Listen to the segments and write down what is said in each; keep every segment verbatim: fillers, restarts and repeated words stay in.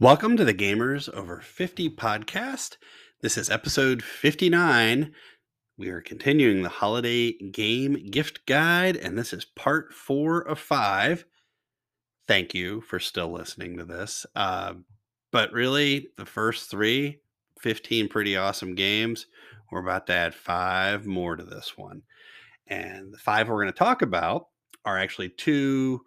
Welcome to the Gamers Over fifty podcast. This is episode fifty-nine. We are continuing the holiday game gift guide, and this is part four of five. Thank you for still listening to this. Uh, but really, the first three, fifteen pretty awesome games. We're about to add five more to this one. And the five we're going to talk about are actually two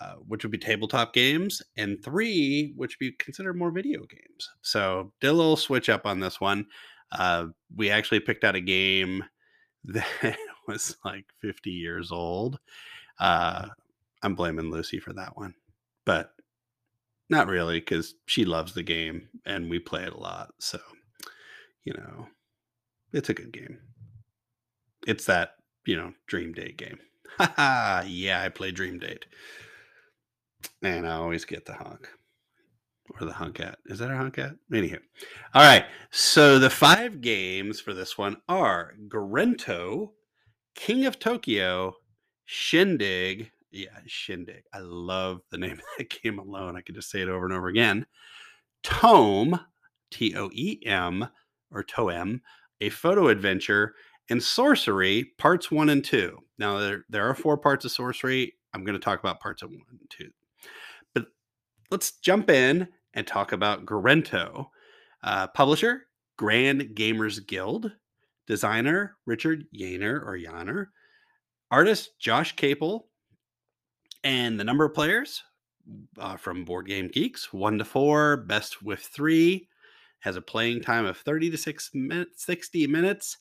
Uh, which would be tabletop games, and three, which would be considered more video games. So did a little switch up on this one. Uh, we actually picked out a game that was like fifty years old. Uh, I'm blaming Lucy for that one, but not really, because she loves the game and we play it a lot. So, you know, it's a good game. It's that, you know, Dream Date game. Haha, yeah, I play Dream Date. And I always get the honk or the honk at. Is that a honk at? Anywho. All right. So the five games for this one are Gorinto, King of Tokyo, Shindig. Yeah, Shindig. I love the name of that game alone. I could just say it over and over again. Tome, T O E M, or Toem, a photo adventure, and Sorcery, parts one and two. Now, there, there are four parts of Sorcery. I'm going to talk about parts of one and two. But let's jump in and talk about Gorinto. Uh, publisher, Grand Gamers Guild. Designer, Richard Yainer or Yainer. Artist, Josh Capel. And the number of players uh, from Board Game Geeks, one to four, best with three. Has a playing time of thirty to six minutes, sixty minutes,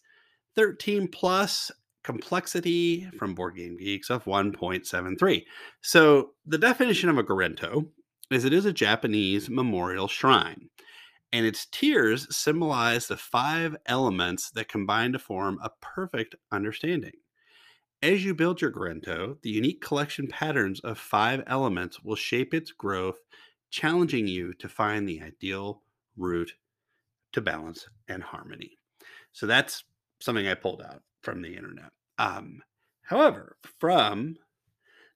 thirteen plus. Complexity from Board Game Geeks of one point seven three. So the definition of a Gorinto is it is a Japanese memorial shrine, and its tiers symbolize the five elements that combine to form a perfect understanding. As you build your Gorinto, the unique collection patterns of five elements will shape its growth, challenging you to find the ideal route to balance and harmony. So that's something I pulled out from the internet. Um, however, from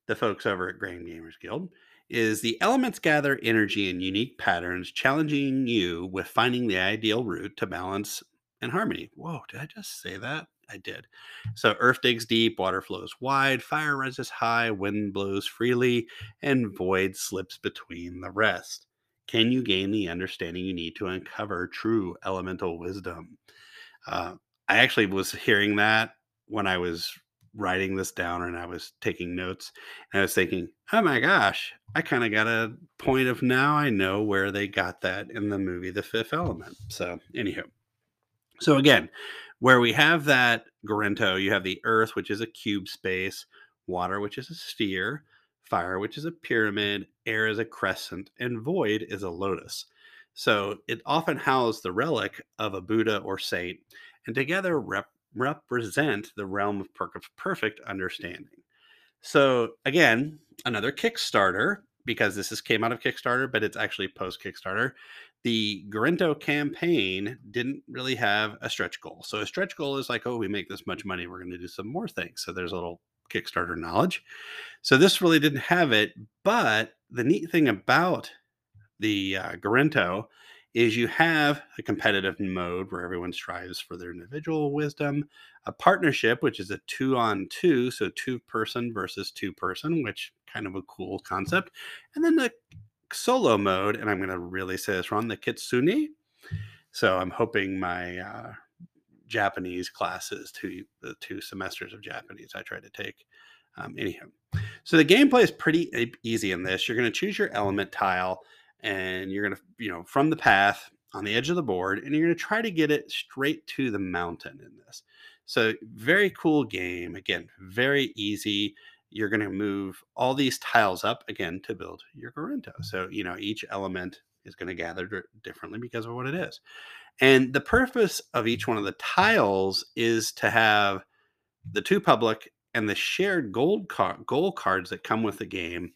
the folks over at Grand Gamers Guild, is the elements gather energy in unique patterns, challenging you with finding the ideal route to balance and harmony. Whoa, did I just say that? I did. So earth digs deep, water flows wide, fire rises high, wind blows freely, and void slips between the rest. Can you gain the understanding you need to uncover true elemental wisdom? Uh, I actually was hearing that when I was writing this down and I was taking notes, and I was thinking, oh my gosh, I kind of got a point of now I know where they got that in the movie, The Fifth Element. So anywho, so again, where we have that Gorinto, you have the earth, which is a cube space, water, which is a sphere, fire, which is a pyramid, air is a crescent, and void is a lotus. So it often housed the relic of a Buddha or saint, and together rep- represent the realm of per- perfect understanding. So again, another Kickstarter, because this is, came out of Kickstarter, but it's actually post-Kickstarter. The Gorinto campaign didn't really have a stretch goal. So a stretch goal is like, oh, we make this much money, we're going to do some more things. So there's a little Kickstarter knowledge. So this really didn't have it. But the neat thing about the uh, Gorinto is you have a competitive mode where everyone strives for their individual wisdom, a partnership, which is a two-on-two, so two-person versus two-person, which kind of a cool concept, and then the solo mode, and I'm going to really say this wrong, the kitsune. So I'm hoping my uh, Japanese classes, to the two semesters of Japanese I tried to take. Um, anyhow, so the gameplay is pretty easy in this. You're going to choose your element tile, and you're going to, you know, from the path on the edge of the board, and you're going to try to get it straight to the mountain in this. So very cool game. Again, very easy. You're going to move all these tiles up again to build your Gorinto. So, you know, each element is going to gather differently because of what it is. And the purpose of each one of the tiles is to have the two public and the shared gold car- goal cards that come with the game.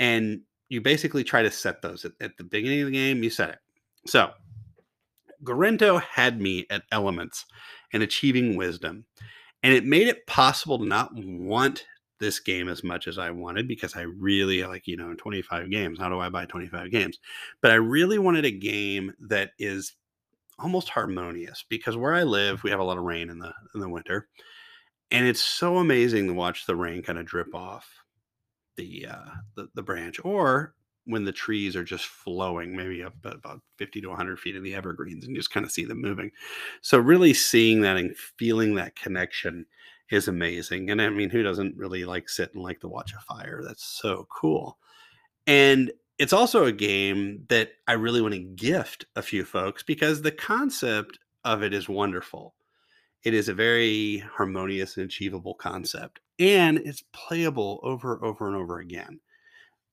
And you basically try to set those at, at the beginning of the game. You set it. So Gorinto had me at elements and achieving wisdom, and it made it possible to not want this game as much as I wanted because I really like, you know, twenty-five games. How do I buy twenty-five games? But I really wanted a game that is almost harmonious because where I live, we have a lot of rain in the in the winter. And it's so amazing to watch the rain kind of drip off the, uh, the, the branch, or when the trees are just flowing, maybe up about fifty to a hundred feet in the evergreens, and just kind of see them moving. So really seeing that and feeling that connection is amazing. And I mean, who doesn't really like sit and like to watch a fire? That's so cool. And it's also a game that I really want to gift a few folks because the concept of it is wonderful. It is a very harmonious and achievable concept, and it's playable over, over and over again.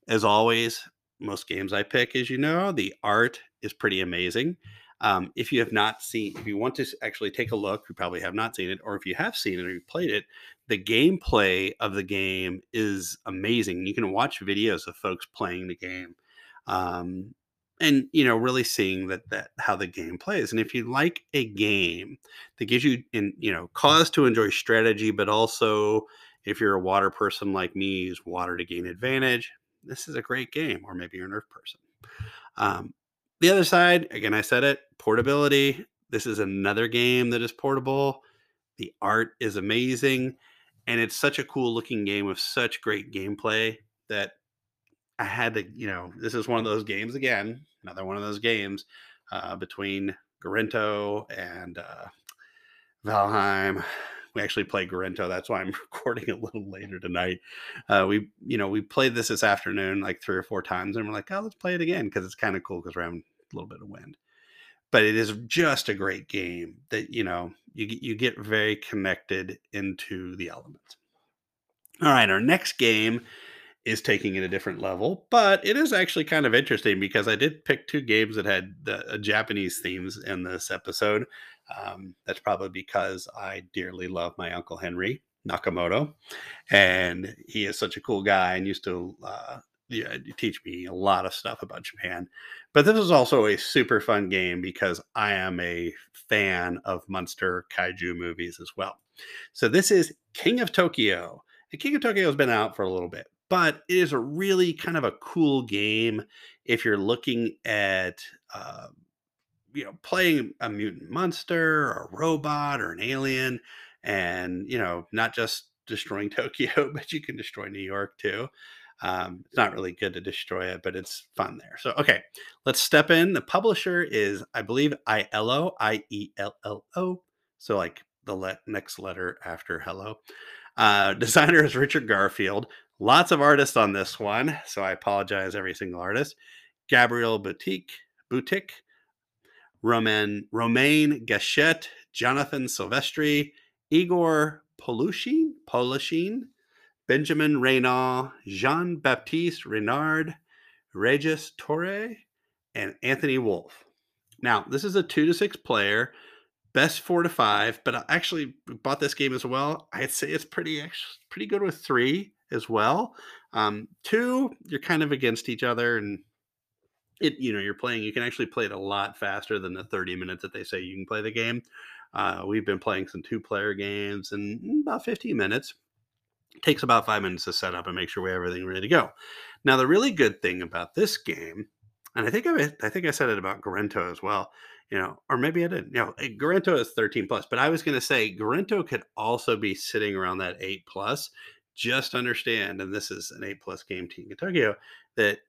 As always, most games I pick, as you know, the art is pretty amazing. Um, if you have not seen, if you want to actually take a look, you probably have not seen it, or if you have seen it or you played it, the gameplay of the game is amazing. You can watch videos of folks playing the game, um, and, you know, really seeing that, that how the game plays. And if you like a game that gives you, in, you know, cause to enjoy strategy, but also if you're a water person like me, use water to gain advantage, this is a great game. Or maybe you're an earth person. Um, the other side, again, I said it, portability. This is another game that is portable. The art is amazing. And it's such a cool looking game with such great gameplay that I had to, you know, this is one of those games, again, another one of those games uh, between Gorinto and uh, Valheim. We actually play Gorinto. That's why I'm recording a little later tonight. Uh, we, you know, we played this this afternoon like three or four times, and we're like, oh, let's play it again because it's kind of cool because we're having a little bit of wind. But it is just a great game that, you know, you you get very connected into the elements. All right, our next game is taking it a different level, but it is actually kind of interesting because I did pick two games that had the uh, Japanese themes in this episode. Um, that's probably because I dearly love my Uncle Henry Nakamoto, and he is such a cool guy and used to uh, yeah, teach me a lot of stuff about Japan. But this is also a super fun game because I am a fan of monster kaiju movies as well. So this is King of Tokyo. The King of Tokyo has been out for a little bit, but it is a really kind of a cool game if you're looking at uh, you know, playing a mutant monster or a robot or an alien, and, you know, not just destroying Tokyo, but you can destroy New York too. Um, it's not really good to destroy it, but it's fun there. So, okay, let's step in. The publisher is, I believe, IELLO, I E L L O. So like the le- next letter after hello. Uh, designer is Richard Garfield. Lots of artists on this one, so I apologize every single artist. Gabriel Boutique, Boutique, Roman, Romain Gachette, Jonathan Silvestri, Igor Polushin, Polushin, Benjamin Reynaud, Jean-Baptiste Renard, Regis Torre, and Anthony Wolfe. Now, this is a two to six player, best four to five, but I actually bought this game as well. I'd say it's pretty pretty good with three as well. Um, two, you're kind of against each other, and it, you know, you're playing, you can actually play it a lot faster than the thirty minutes that they say you can play the game. Uh, we've been playing some two player games in about fifteen minutes. It takes about five minutes to set up and make sure we have everything ready to go. Now, the really good thing about this game, and I think I, I think I said it about Gorinto as well, you know, or maybe I didn't, you know, Gorinto is thirteen plus, but I was going to say Gorinto could also be sitting around that eight plus. Just understand, and this is an eight plus game, King of Tokyo, that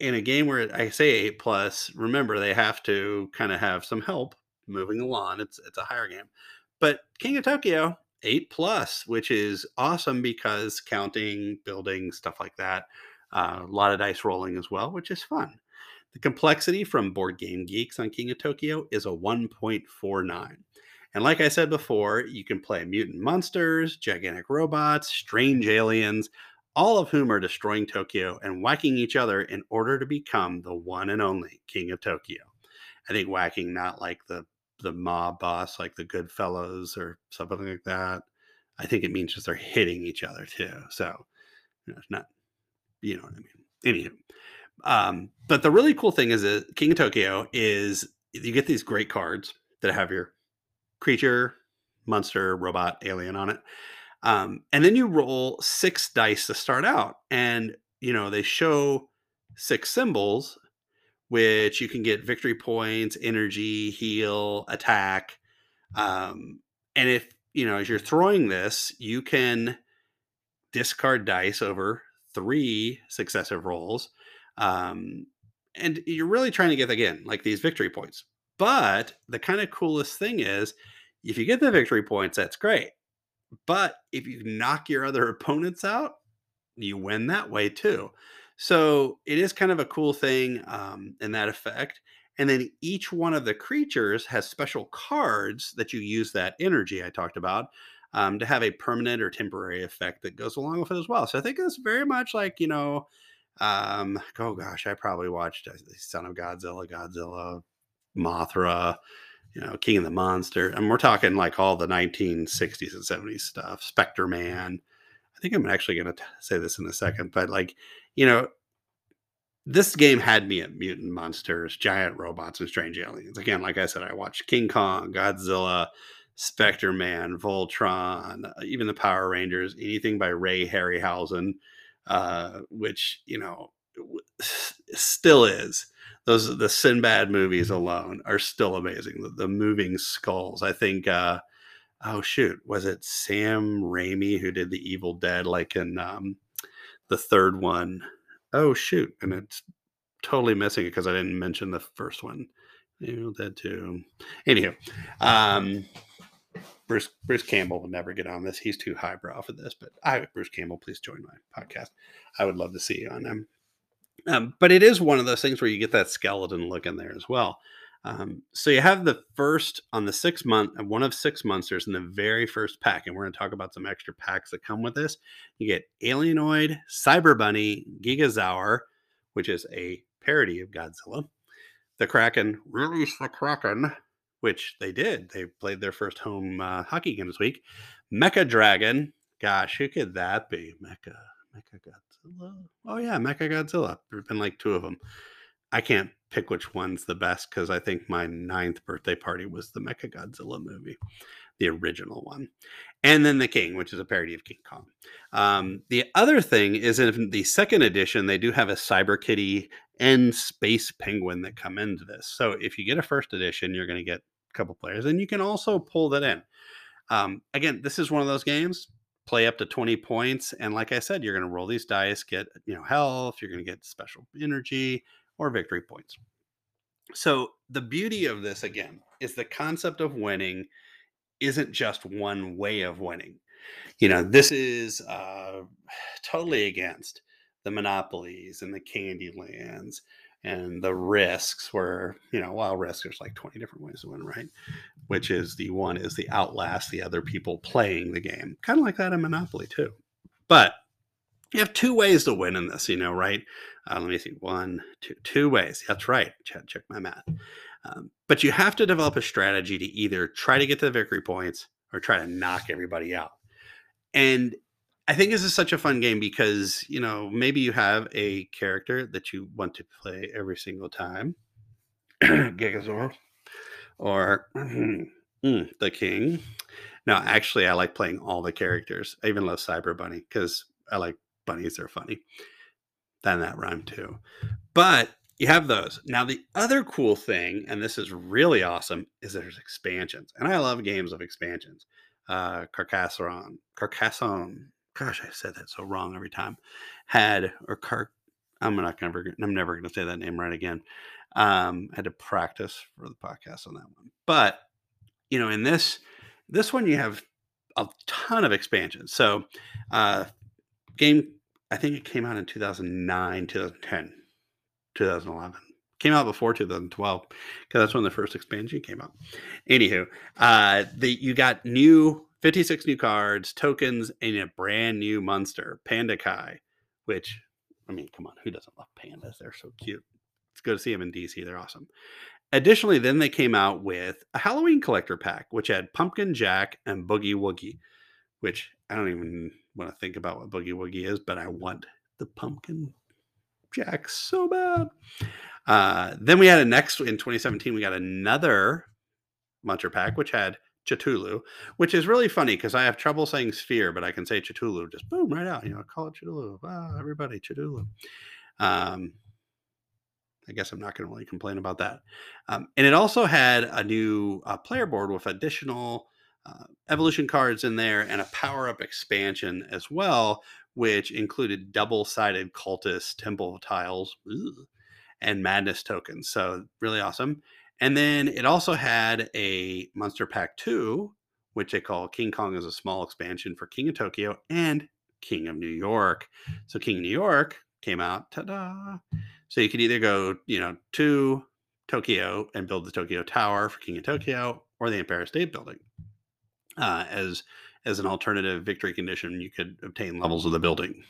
in a game where I say eight plus, remember, they have to kind of have some help moving along. It's it's a higher game. But King of Tokyo, eight plus, which is awesome because counting, building, stuff like that, uh, a lot of dice rolling as well, which is fun. The complexity from Board Game Geeks on King of Tokyo is a one point four nine. And like I said before, you can play mutant monsters, gigantic robots, strange aliens, all of whom are destroying Tokyo and whacking each other in order to become the one and only King of Tokyo. I think whacking, not like the, the mob boss, like the Goodfellas or something like that. I think it means just they're hitting each other too. So, you know, it's not, you know what I mean? Anywho. Um, but the really cool thing is that King of Tokyo is you get these great cards that have your creature, monster, robot, alien on it. Um, and then you roll six dice to start out. And, you know, they show six symbols, which you can get victory points, energy, heal, attack. Um, and if, you know, as you're throwing this, you can discard dice over three successive rolls. Um, and you're really trying to get, again, like these victory points. But the kind of coolest thing is, if you get the victory points, that's great. But if you knock your other opponents out, you win that way too. So it is kind of a cool thing um, in that effect. And then each one of the creatures has special cards that you use that energy I talked about um, to have a permanent or temporary effect that goes along with it as well. So I think it's very much like, you know, um, oh gosh, I probably watched Son of Godzilla, Godzilla, Mothra, you know, King of the Monster. And we're talking like all the nineteen sixties and seventies stuff, Spectre Man. I think I'm actually going to say this in a second, but like, you know, this game had me at mutant monsters, giant robots, and strange aliens. Again, like I said, I watched King Kong, Godzilla, Spectre Man, Voltron, even the Power Rangers, anything by Ray Harryhausen, uh, which, you know, still is. Those, the Sinbad movies alone are still amazing. The, the moving skulls. I think, uh, oh shoot, was it Sam Raimi who did the Evil Dead, like in um, the third one? Oh shoot, and it's totally missing it because I didn't mention the first one. Evil Dead two. Anywho, um, Bruce Bruce Campbell will never get on this. He's too highbrow for this. But I, Bruce Campbell, please join my podcast. I would love to see you on them. Um, but it is one of those things where you get that skeleton look in there as well. Um, so you have the first on the six month, one of six monsters in the very first pack. And we're going to talk about some extra packs that come with this. You get Alienoid, Cyber Bunny, Giga Zaur, which is a parody of Godzilla. The Kraken, release the Kraken, which they did. They played their first home uh, hockey game this week. Mecha Dragon. Gosh, who could that be? Mecha, Mecha Godzilla. Oh yeah, Mecha Godzilla. There've been like two of them. I can't pick which one's the best because I think my ninth birthday party was the Mecha Godzilla movie, the original one. And then The King, which is a parody of King Kong. Um, the other thing is in the second edition, they do have a Cyber Kitty and Space Penguin that come into this. So if you get a first edition, you're going to get a couple players and you can also pull that in. Um, again, this is one of those games. Play up to twenty points. And like I said, you're going to roll these dice, get, you know, health, you're going to get special energy, or victory points. So the beauty of this, again, is the concept of winning isn't just one way of winning. You know, this is uh, totally against the monopolies and the candy lands and the risks where, you know, while risk, there's like twenty different ways to win, right? Which is the one is the outlast the other people playing the game. Kind of like that in Monopoly too. But you have two ways to win in this, you know, right? Uh, let me see. One, two, two ways. That's right. Check, check my math. Um, but you have to develop a strategy to either try to get to the victory points or try to knock everybody out. And I think this is such a fun game because, you know, maybe you have a character that you want to play every single time. Gigazaur or mm, the King. No, actually, I like playing all the characters. I even love Cyber Bunny because I like bunnies, they're funny. Then that rhymed too. But you have those. Now, the other cool thing, and this is really awesome, is there's expansions. And I love games of expansions. Uh, Carcassonne, Carcassonne, gosh, I said that so wrong every time. Had, or Car, I'm not going to, I'm never going to say that name right again. Um, I had to practice for the podcast on that one. But, you know, in this, this one, you have a ton of expansions. So, uh, game, I think it came out in two thousand nine, two thousand ten, two thousand eleven. Came out before two thousand twelve because that's when the first expansion came out. Anywho, uh, the, you got new fifty-six new cards, tokens, and a brand new monster, Panda Kai, which, I mean, come on, who doesn't love pandas? They're so cute. Let's go to see them in D C. They're awesome. Additionally, then they came out with a Halloween collector pack, which had Pumpkin Jack and Boogie Woogie, which I don't even want to think about what Boogie Woogie is, but I want the Pumpkin Jack so bad. Uh, then we had a next in twenty seventeen, we got another Muncher pack, which had Cthulhu, which is really funny because I have trouble saying sphere, but I can say Cthulhu, just boom, right out. You know, call it Cthulhu. Ah, everybody, Cthulhu. Um, I guess I'm not going to really complain about that. Um, and it also had a new uh, player board with additional uh, evolution cards in there and a power-up expansion as well, which included double-sided cultist temple tiles ooh, and madness tokens. So really awesome. And then it also had a Monster Pack two, which they call King Kong as a small expansion for King of Tokyo and King of New York. So King of New York came out, ta-da. So you could either go, you know, to Tokyo and build the Tokyo Tower for King of Tokyo or the Empire State Building. Uh, as, as an alternative victory condition, you could obtain levels of the building.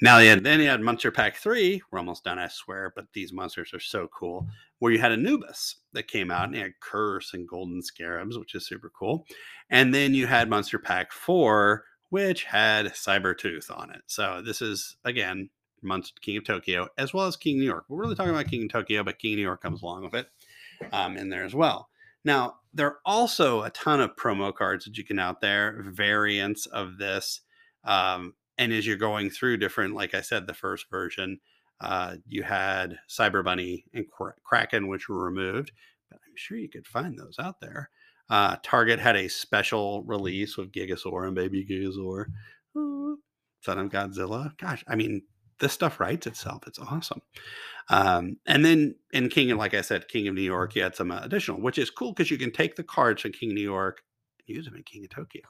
Now, they had, then you had Monster Pack three. We're almost done, I swear, but these monsters are so cool. Where you had Anubis that came out and it had Curse and Golden Scarabs, which is super cool. And then you had Monster Pack four, which had Cybertooth on it. So this is, again, Monster King of Tokyo as well as King of New York. We're really talking about King of Tokyo, but King of New York comes along with it um, in there as well. Now, there are also a ton of promo cards that you can out there, variants of this. Um, and as you're going through different, like I said, the first version, uh, you had Cyber Bunny and Kraken, which were removed. But I'm sure you could find those out there. Uh, Target had a special release with Giga Zaur and Baby Giga Zaur. Ooh, Son of Godzilla. Gosh, I mean, this stuff writes itself. It's awesome. Um, and then in King, like I said, King of New York, you had some additional, which is cool because you can take the cards from King of New York and use them in King of Tokyo.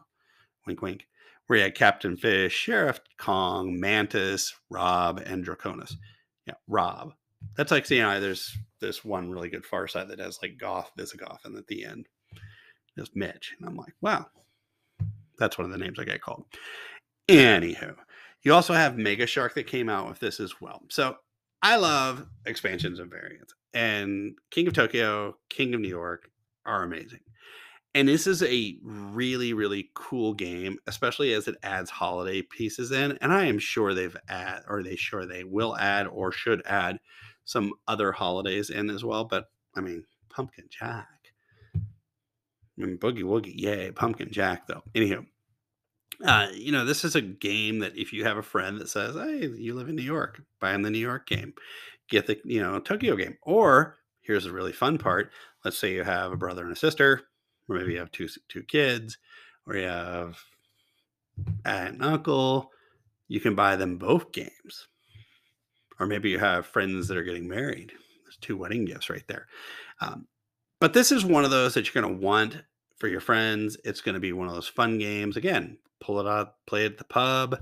Wink, wink. Where you had Captain Fish, Sheriff Kong, Mantis, Rob, and Draconis. Yeah, Rob. That's like, you know, there's this one really good Far Side that has like Goth, Visigoth, and at the end, there's Mitch. And I'm like, wow, that's one of the names I get called. Anywho. You also have Mega Shark that came out with this as well. So I love expansions and variants. And King of Tokyo, King of New York are amazing. And this is a really, really cool game, especially as it adds holiday pieces in. And I am sure they've add, or they sure they will add or should add some other holidays in as well. But I mean, Pumpkin Jack. I mean, Boogie Woogie, yay, Pumpkin Jack though. Anywho. Uh, you know, this is a game that if you have a friend that says, hey, you live in New York, buy them the New York game, get the, you know, Tokyo game. Or here's the really fun part. Let's say you have a brother and a sister, or maybe you have two, two kids, or you have aunt and uncle. You can buy them both games. Or maybe you have friends that are getting married. There's two wedding gifts right there. Um, but this is one of those that you're going to want for your friends. It's going to be one of those fun games. Again, pull it out, play it at the pub.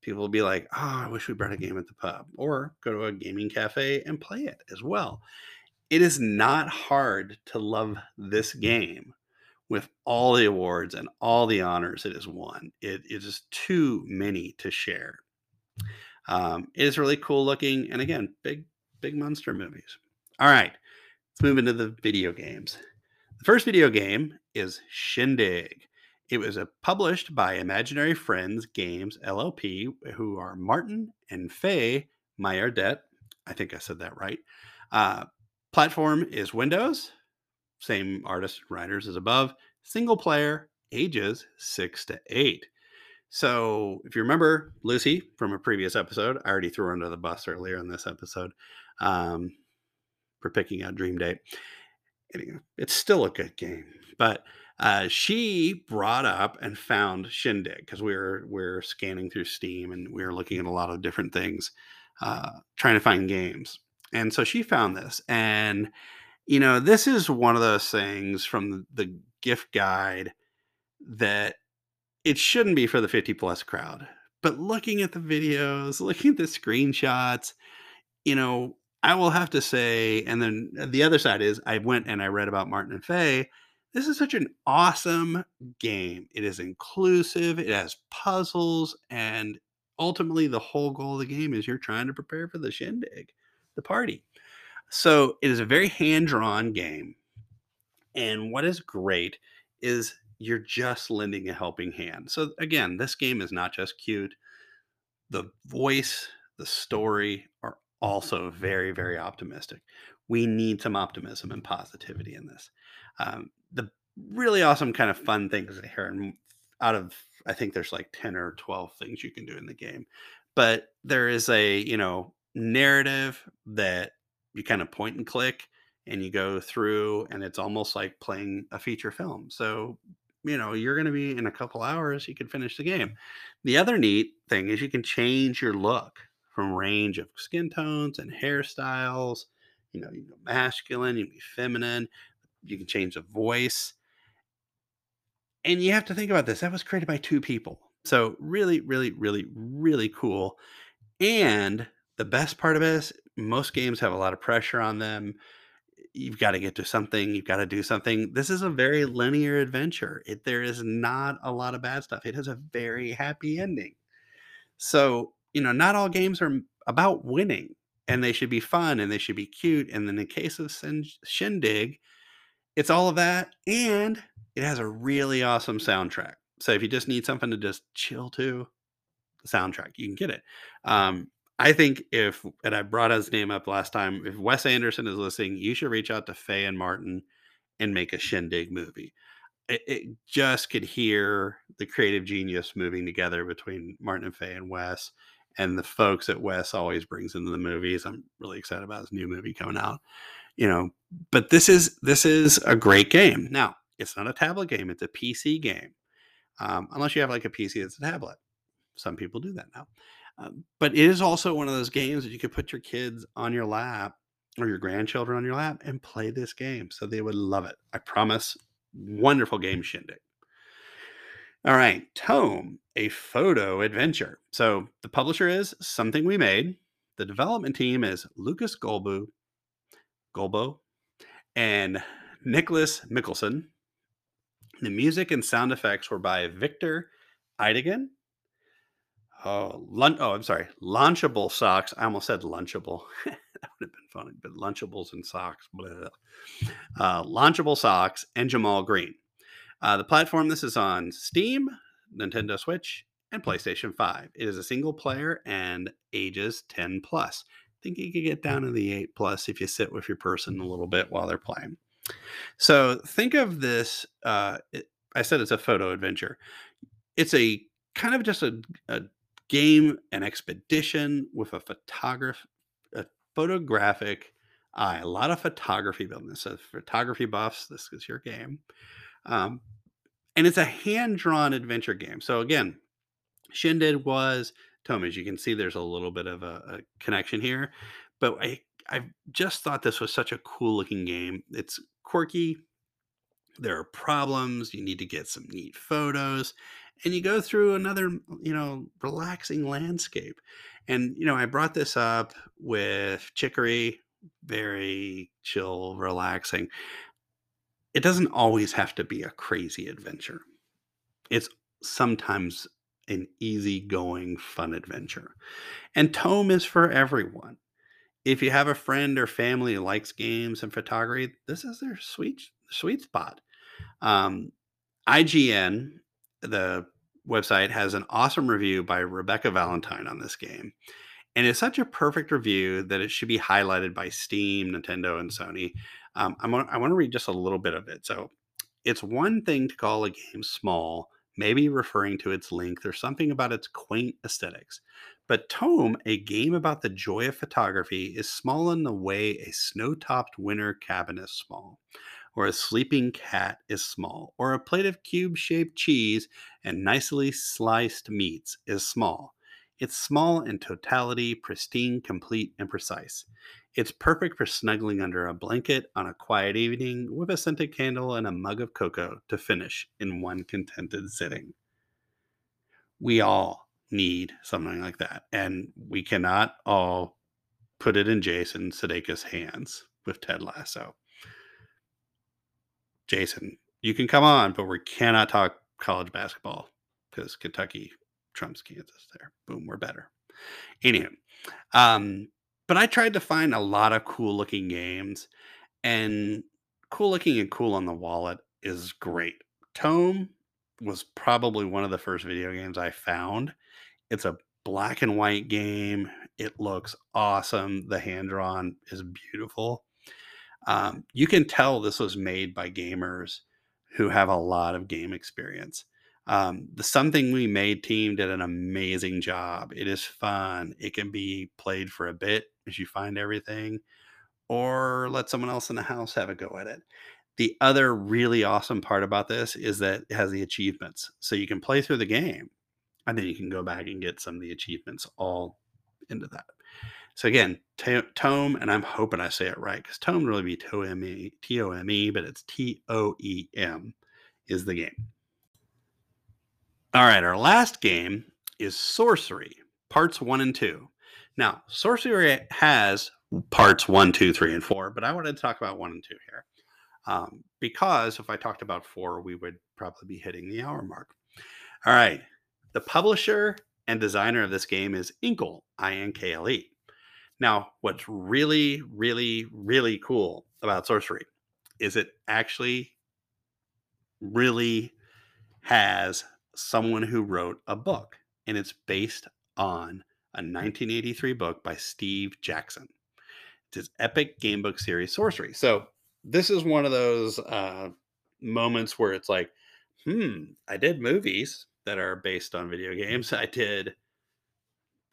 People will be like, oh, I wish we brought a game at the pub. Or go to a gaming cafe and play it as well. It is not hard to love this game with all the awards and all the honors it has won. It, it is too many to share. Um, it is really cool looking. And again, big, big monster movies. All right, let's move into the video games. The first video game is Shindig. It was a, published by Imaginary Friends Games, L L P, who are Martin and Faye Myerdet. I think I said that right. Uh, platform is Windows. Same artists and writers as above. Single player, ages six to eight. So if you remember Lucy from a previous episode, I already threw her under the bus earlier in this episode um, for picking out Dream Date. It's still a good game, but... Uh, she brought up and found Shindig because we were, we were scanning through Steam and we were looking at a lot of different things, uh, trying to find games. And so she found this. And, you know, this is one of those things from the gift guide that it shouldn't be for the fifty plus crowd. But looking at the videos, looking at the screenshots, you know, I will have to say, and then the other side is I went and I read about Martin and Faye. This is such an awesome game. It is inclusive. It has puzzles. And ultimately, the whole goal of the game is you're trying to prepare for the shindig, the party. So it is a very hand-drawn game. And what is great is you're just lending a helping hand. So again, this game is not just cute. The voice, the story are also very, very optimistic. We need some optimism and positivity in this. Um, the really awesome kind of fun things here. And out of, I think there's like ten or twelve things you can do in the game, but there is a, you know, narrative that you kind of point and click and you go through, and it's almost like playing a feature film. So, you know, you're going to be in a couple hours, you can finish the game. The other neat thing is you can change your look from range of skin tones and hairstyles. You know, you can go masculine, you can be feminine, you can change the voice. And you have to think about this. That was created by two people. So really, really, really, really cool. And the best part of it is most games have a lot of pressure on them. You've got to get to something. You've got to do something. This is a very linear adventure. It, there is not a lot of bad stuff. It has a very happy ending. So, you know, not all games are about winning, and they should be fun and they should be cute. And then in the case of Shindig, it's all of that. And it has a really awesome soundtrack. So if you just need something to just chill to, the soundtrack, you can get it. Um, I think if, and I brought his name up last time, if Wes Anderson is listening, you should reach out to Faye and Martin and make a Shindig movie. It, it just could hear the creative genius moving together between Martin and Faye and Wes, and the folks that Wes always brings into the movies. I'm really excited about his new movie coming out, you know, but this is, this is a great game. Now, it's not a tablet game. It's a P C game. Um, unless you have like a P C that's a tablet. Some people do that now. Um, but it is also one of those games that you could put your kids on your lap or your grandchildren on your lap and play this game. So they would love it. I promise. Wonderful game, Shindig. All right. Tome, a photo adventure. So the publisher is Something We Made. The development team is Lucas Golbo, Golbo and Nicholas Mickelson. The music and sound effects were by Victor Eidigan. Oh, lun- oh, I'm sorry. Launchable Socks. I almost said Lunchable. That would have been funny, but Lunchables and Socks. Blah. Uh, Launchable Socks and Jamal Green. Uh, the platform, this is on Steam, Nintendo Switch, and PlayStation five. It is a single player and ages ten plus. I think you could get down to the eight plus if you sit with your person a little bit while they're playing. So think of this. Uh, it, I said it's a photo adventure. It's a kind of just a, a game, an expedition with a photograph, a photographic eye, a lot of photography built in this. So photography buffs, this is your game. Um, and it's a hand-drawn adventure game. So again, Shindig was Tome. As you can see, there's a little bit of a, a connection here, but I, I just thought this was such a cool looking game. It's quirky. There are problems. You need to get some neat photos, and you go through another, you know, relaxing landscape. And, you know, I brought this up with Chicory, very chill, relaxing. It doesn't always have to be a crazy adventure. It's sometimes an easygoing, fun adventure. And Tome is for everyone. If you have a friend or family who likes games and photography, this is their sweet sweet spot. Um, I G N, the website, has an awesome review by Rebecca Valentine on this game. And it's such a perfect review that it should be highlighted by Steam, Nintendo, and Sony. Um, I'm gonna, I want to read just a little bit of it. So it's one thing to call a game small, maybe referring to its length or something about its quaint aesthetics. But Tome, a game about the joy of photography, is small in the way a snow-topped winter cabin is small, or a sleeping cat is small, or a plate of cube-shaped cheese and nicely sliced meats is small. It's small in totality, pristine, complete, and precise. It's perfect for snuggling under a blanket on a quiet evening with a scented candle and a mug of cocoa to finish in one contented sitting. We all need something like that, and we cannot all put it in Jason Sudeikis' hands with Ted Lasso. Jason, you can come on, but we cannot talk college basketball because Kentucky trumps Kansas there. Boom, we're better. Anywho, um, but I tried to find a lot of cool looking games, and cool looking and cool on the wallet is great. Tome was probably one of the first video games I found. It's a black and white game. It looks awesome. The hand drawn is beautiful. Um, you can tell this was made by gamers who have a lot of game experience. Um, the Something We Made team did an amazing job. It is fun. It can be played for a bit as you find everything, or let someone else in the house have a go at it. The other really awesome part about this is that it has the achievements. So you can play through the game, and then you can go back and get some of the achievements all into that. So again, t- Tome, and I'm hoping I say it right, because Tome would really be T O M E, T O M E, but it's T O E M is the game. All right, our last game is Sorcery, parts one and two. Now, Sorcery has parts one, two, three, and four, but I wanted to talk about one and two here. Um, because if I talked about four, we would probably be hitting the hour mark. All right. The publisher and designer of this game is Inkle, I N K L E. Now, what's really, really, really cool about Sorcery is it actually really has someone who wrote a book, and it's based on a nineteen eighty-three book by Steve Jackson. It's his epic game book series, Sorcery. So this is one of those uh, moments where it's like, hmm, I did movies that are based on video games. I did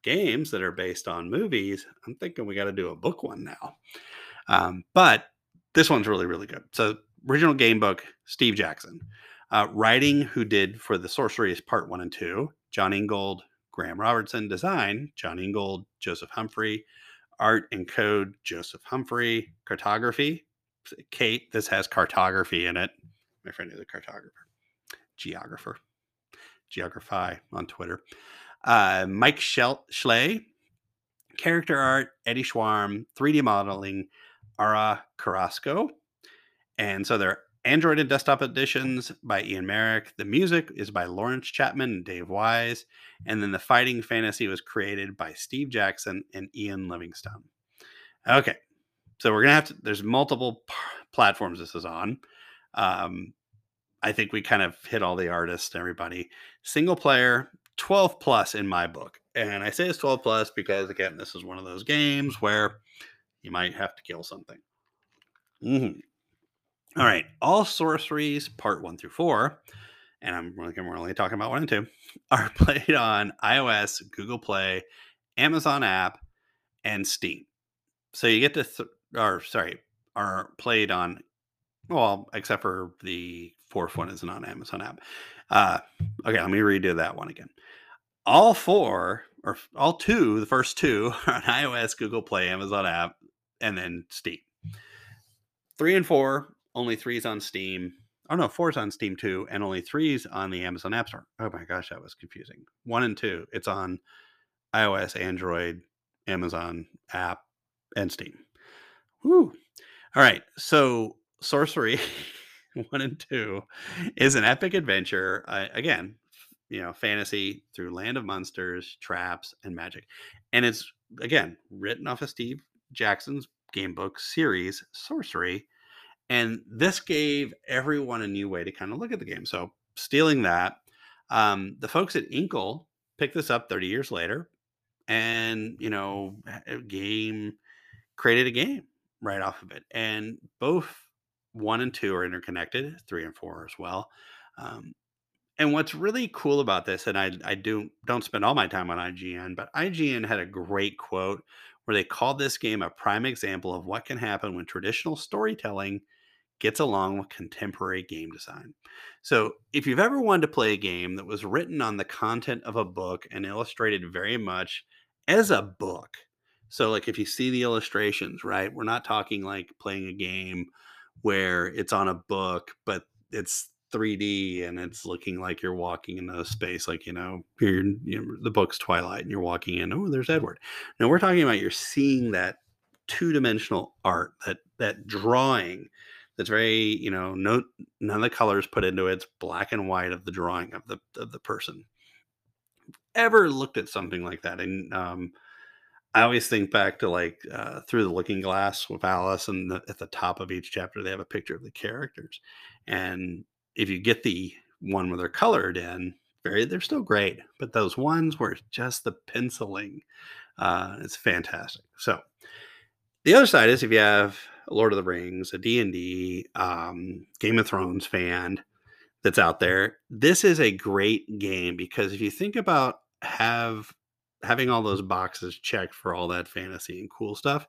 games that are based on movies. I'm thinking we got to do a book one now. Um, but this one's really, really good. So original game book, Steve Jackson. Uh, writing, who did for the Sorcery is part one and two, John Ingold, Graham Robertson. Design, John Ingold, Joseph Humphrey. Art and code, Joseph Humphrey. Cartography, Kate, this has cartography in it. My friend is a cartographer, geographer, Geography on Twitter. Uh, Mike Schley, character art, Eddie Schwarm, three D modeling, Ara Carrasco. And so there are Android and desktop editions by Ian Merrick. The music is by Lawrence Chapman and Dave Wise. And then the fighting fantasy was created by Steve Jackson and Ian Livingstone. Okay. So we're going to have to, there's multiple p- platforms this is on. Um, I think we kind of hit all the artists and everybody. Single player, twelve plus in my book. And I say it's twelve plus because, again, this is one of those games where you might have to kill something. Mm-hmm. All right. All sorceries, part one through four, and I'm really, I'm really talking about one and two, are played on iOS, Google Play, Amazon app, and Steam. So you get to... Th- Or sorry, are played on, well, except for the fourth one isn't on Amazon app. Uh, okay, let me redo that one again. All four, or all two, the first two are on iOS, Google Play, Amazon app, and then Steam. Three and four, only three's on Steam. Oh no, four's on Steam too, and only three's on the Amazon App Store. Oh my gosh, that was confusing. One and two, it's on iOS, Android, Amazon app, and Steam. Woo. All right. So Sorcery one and two is an epic adventure. Uh, again, you know, fantasy through land of monsters, traps, and magic. And it's, again, written off of Steve Jackson's game book series, Sorcery. And this gave everyone a new way to kind of look at the game. So stealing that, um, the folks at Inkle picked this up thirty years later and, you know, game created a game right off of it. And both one and two are interconnected, three and four as well. Um, and what's really cool about this, and I, I do, don't spend all my time on I G N, but I G N had a great quote where they called this game a prime example of what can happen when traditional storytelling gets along with contemporary game design. So if you've ever wanted to play a game that was written on the content of a book and illustrated very much as a book, so like if you see the illustrations, right, we're not talking like playing a game where it's on a book, but it's three D and it's looking like you're walking in a space like, you know, you're, you know, the book's Twilight and you're walking in, oh, there's Edward. No, we're talking about you're seeing that two-dimensional art, that that drawing that's very, you know, no, none of the colors put into it. It's black and white of the drawing of the of the person. Ever looked at something like that? And, um, I always think back to like uh, Through the Looking Glass with Alice, and the, at the top of each chapter, they have a picture of the characters. And if you get the one where they're colored in, very, they're still great. But those ones where it's just the penciling, uh, it's fantastic. So the other side is if you have Lord of the Rings, a D and D, um, Game of Thrones fan, that's out there. This is a great game because if you think about have having all those boxes checked for all that fantasy and cool stuff,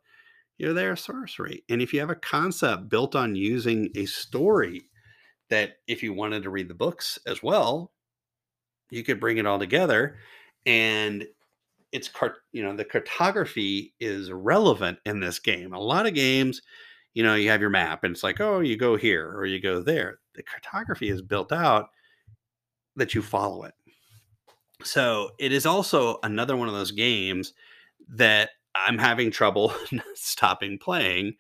you're there sorcery. And if you have a concept built on using a story that if you wanted to read the books as well, you could bring it all together. And it's, you know, the cartography is relevant in this game. A lot of games, you know, you have your map and it's like, oh, you go here or you go there. The cartography is built out that you follow it. So it is also another one of those games that I'm having trouble stopping playing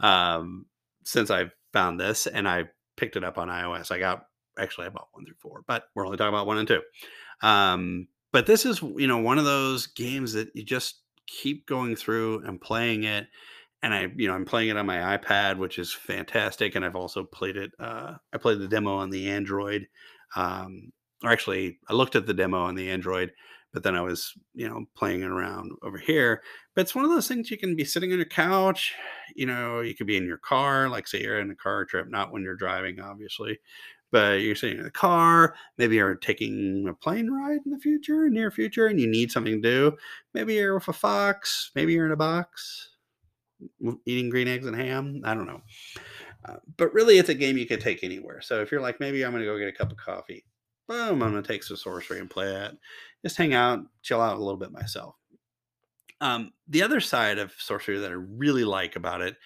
um, since I found this and I picked it up on iOS. I got, actually I bought one through four, but we're only talking about one and two. Um, but this is, you know, one of those games that you just keep going through and playing it. And I, you know, I'm playing it on my iPad, which is fantastic. And I've also played it. Uh, I played the demo on the Android. Um, or actually, I looked at the demo on the Android, but then I was, you know, playing it around over here. But it's one of those things you can be sitting on your couch. You know, you could be in your car. Like, say you're in a car trip, not when you're driving, obviously. But you're sitting in the car. Maybe you're taking a plane ride in the future, near future, and you need something to do. Maybe you're with a fox. Maybe you're in a box, eating green eggs and ham. I don't know. Uh, but really, it's a game you can take anywhere. So if you're like, maybe I'm going to go get a cup of coffee. Boom, I'm going to take some sorcery and play that. Just hang out, chill out a little bit myself. Um, the other side of sorcery that I really like about it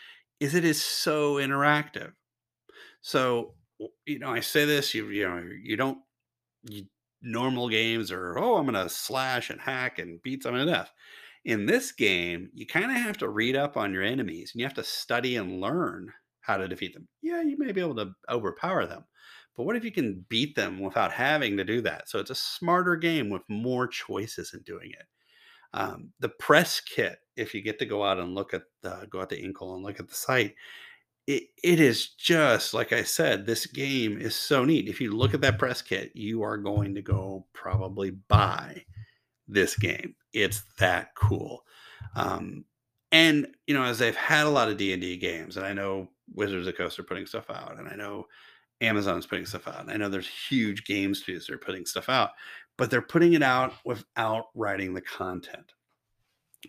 is it is so interactive. So, you know, I say this, you, you know, you don't, you, normal games are, oh, I'm going to slash and hack and beat someone to death. In this game, you kind of have to read up on your enemies and you have to study and learn how to defeat them. Yeah, you may be able to overpower them, but what if you can beat them without having to do that? So it's a smarter game with more choices in doing it. Um, the press kit, if you get to go out and look at the, go out to Inkle and look at the site, it, it is just, like I said, this game is so neat. If you look at that press kit, you are going to go probably buy this game. It's that cool. Um, and, you know, as they've had a lot of D and D games, and I know Wizards of the Coast are putting stuff out, and I know Amazon's putting stuff out, and I know there's huge game studios that are putting stuff out, but they're putting it out without writing the content.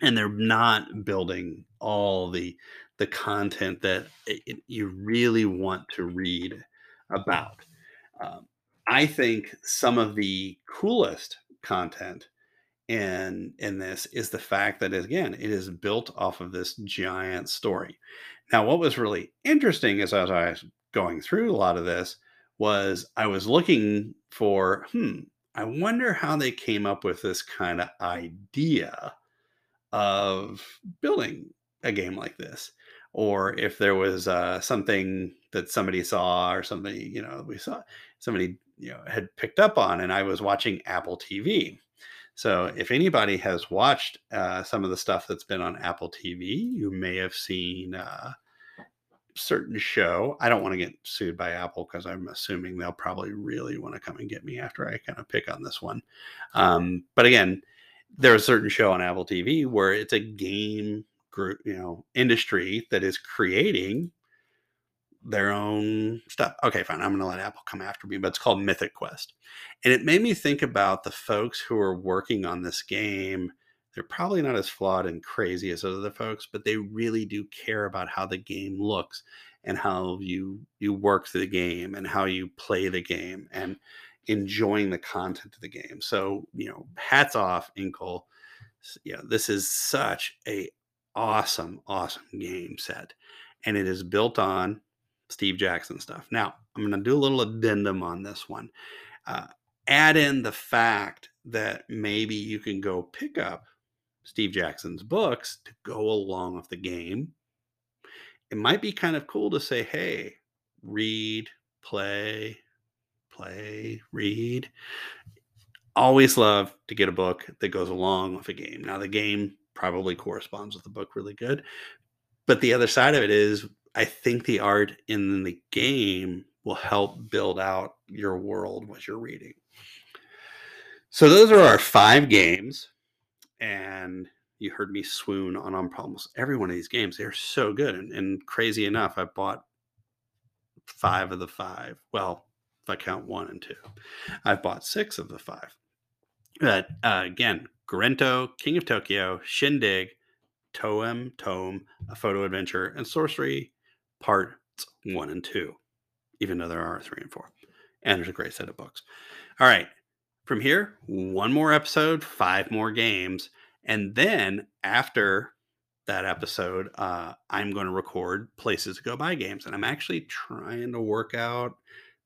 And they're not building all the, the content that it, it, you really want to read about. Um, I think some of the coolest content in in this is the fact that, again, it is built off of this giant story. Now, what was really interesting is as I was going through a lot of this was I was looking for, hmm, I wonder how they came up with this kind of idea of building a game like this, or if there was uh, something that somebody saw or somebody, you know, we saw somebody, you know, had picked up on, and I was watching Apple T V. So if anybody has watched uh, some of the stuff that's been on Apple T V, you may have seen a certain show. I don't want to get sued by Apple because I'm assuming they'll probably really want to come and get me after I kind of pick on this one. Um, but again, there's a certain show on Apple T V where it's a game group, you know, industry that is creating their own stuff. Okay, fine. I'm going to let Apple come after me, but it's called Mythic Quest. And it made me think about the folks who are working on this game. They're probably not as flawed and crazy as other folks, but they really do care about how the game looks and how you, you work through the game and how you play the game and enjoying the content of the game. So, you know, hats off, Inkle. You know, this is such a awesome, awesome game set. And it is built on Steve Jackson stuff. Now, I'm going to do a little addendum on this one. Uh, add in the fact that maybe you can go pick up Steve Jackson's books to go along with the game. It might be kind of cool to say, hey, read, play, play, read. Always love to get a book that goes along with a game. Now, the game probably corresponds with the book really good. But the other side of it is, I think the art in the game will help build out your world what you're reading. So those are our five games. And you heard me swoon on almost every one of these games. They're so good. And, and crazy enough, I bought five of the five. Well, I count one and two. I've bought six of the five. But uh, again, Gorinto, King of Tokyo, Shindig, Tome, Tome, A Photo Adventure, and Sorcery, Parts one and two, even though there are three and four. And there's a great set of books. All right. From here, one more episode, five more games. And then after that episode, uh, I'm going to record places to go buy games. And I'm actually trying to work out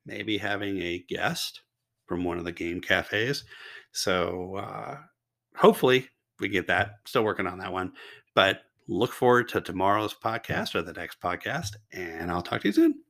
maybe having a guest from one of the game cafes. So uh, hopefully we get that. Still working on that one. But look forward to tomorrow's podcast or the next podcast. And I'll talk to you soon.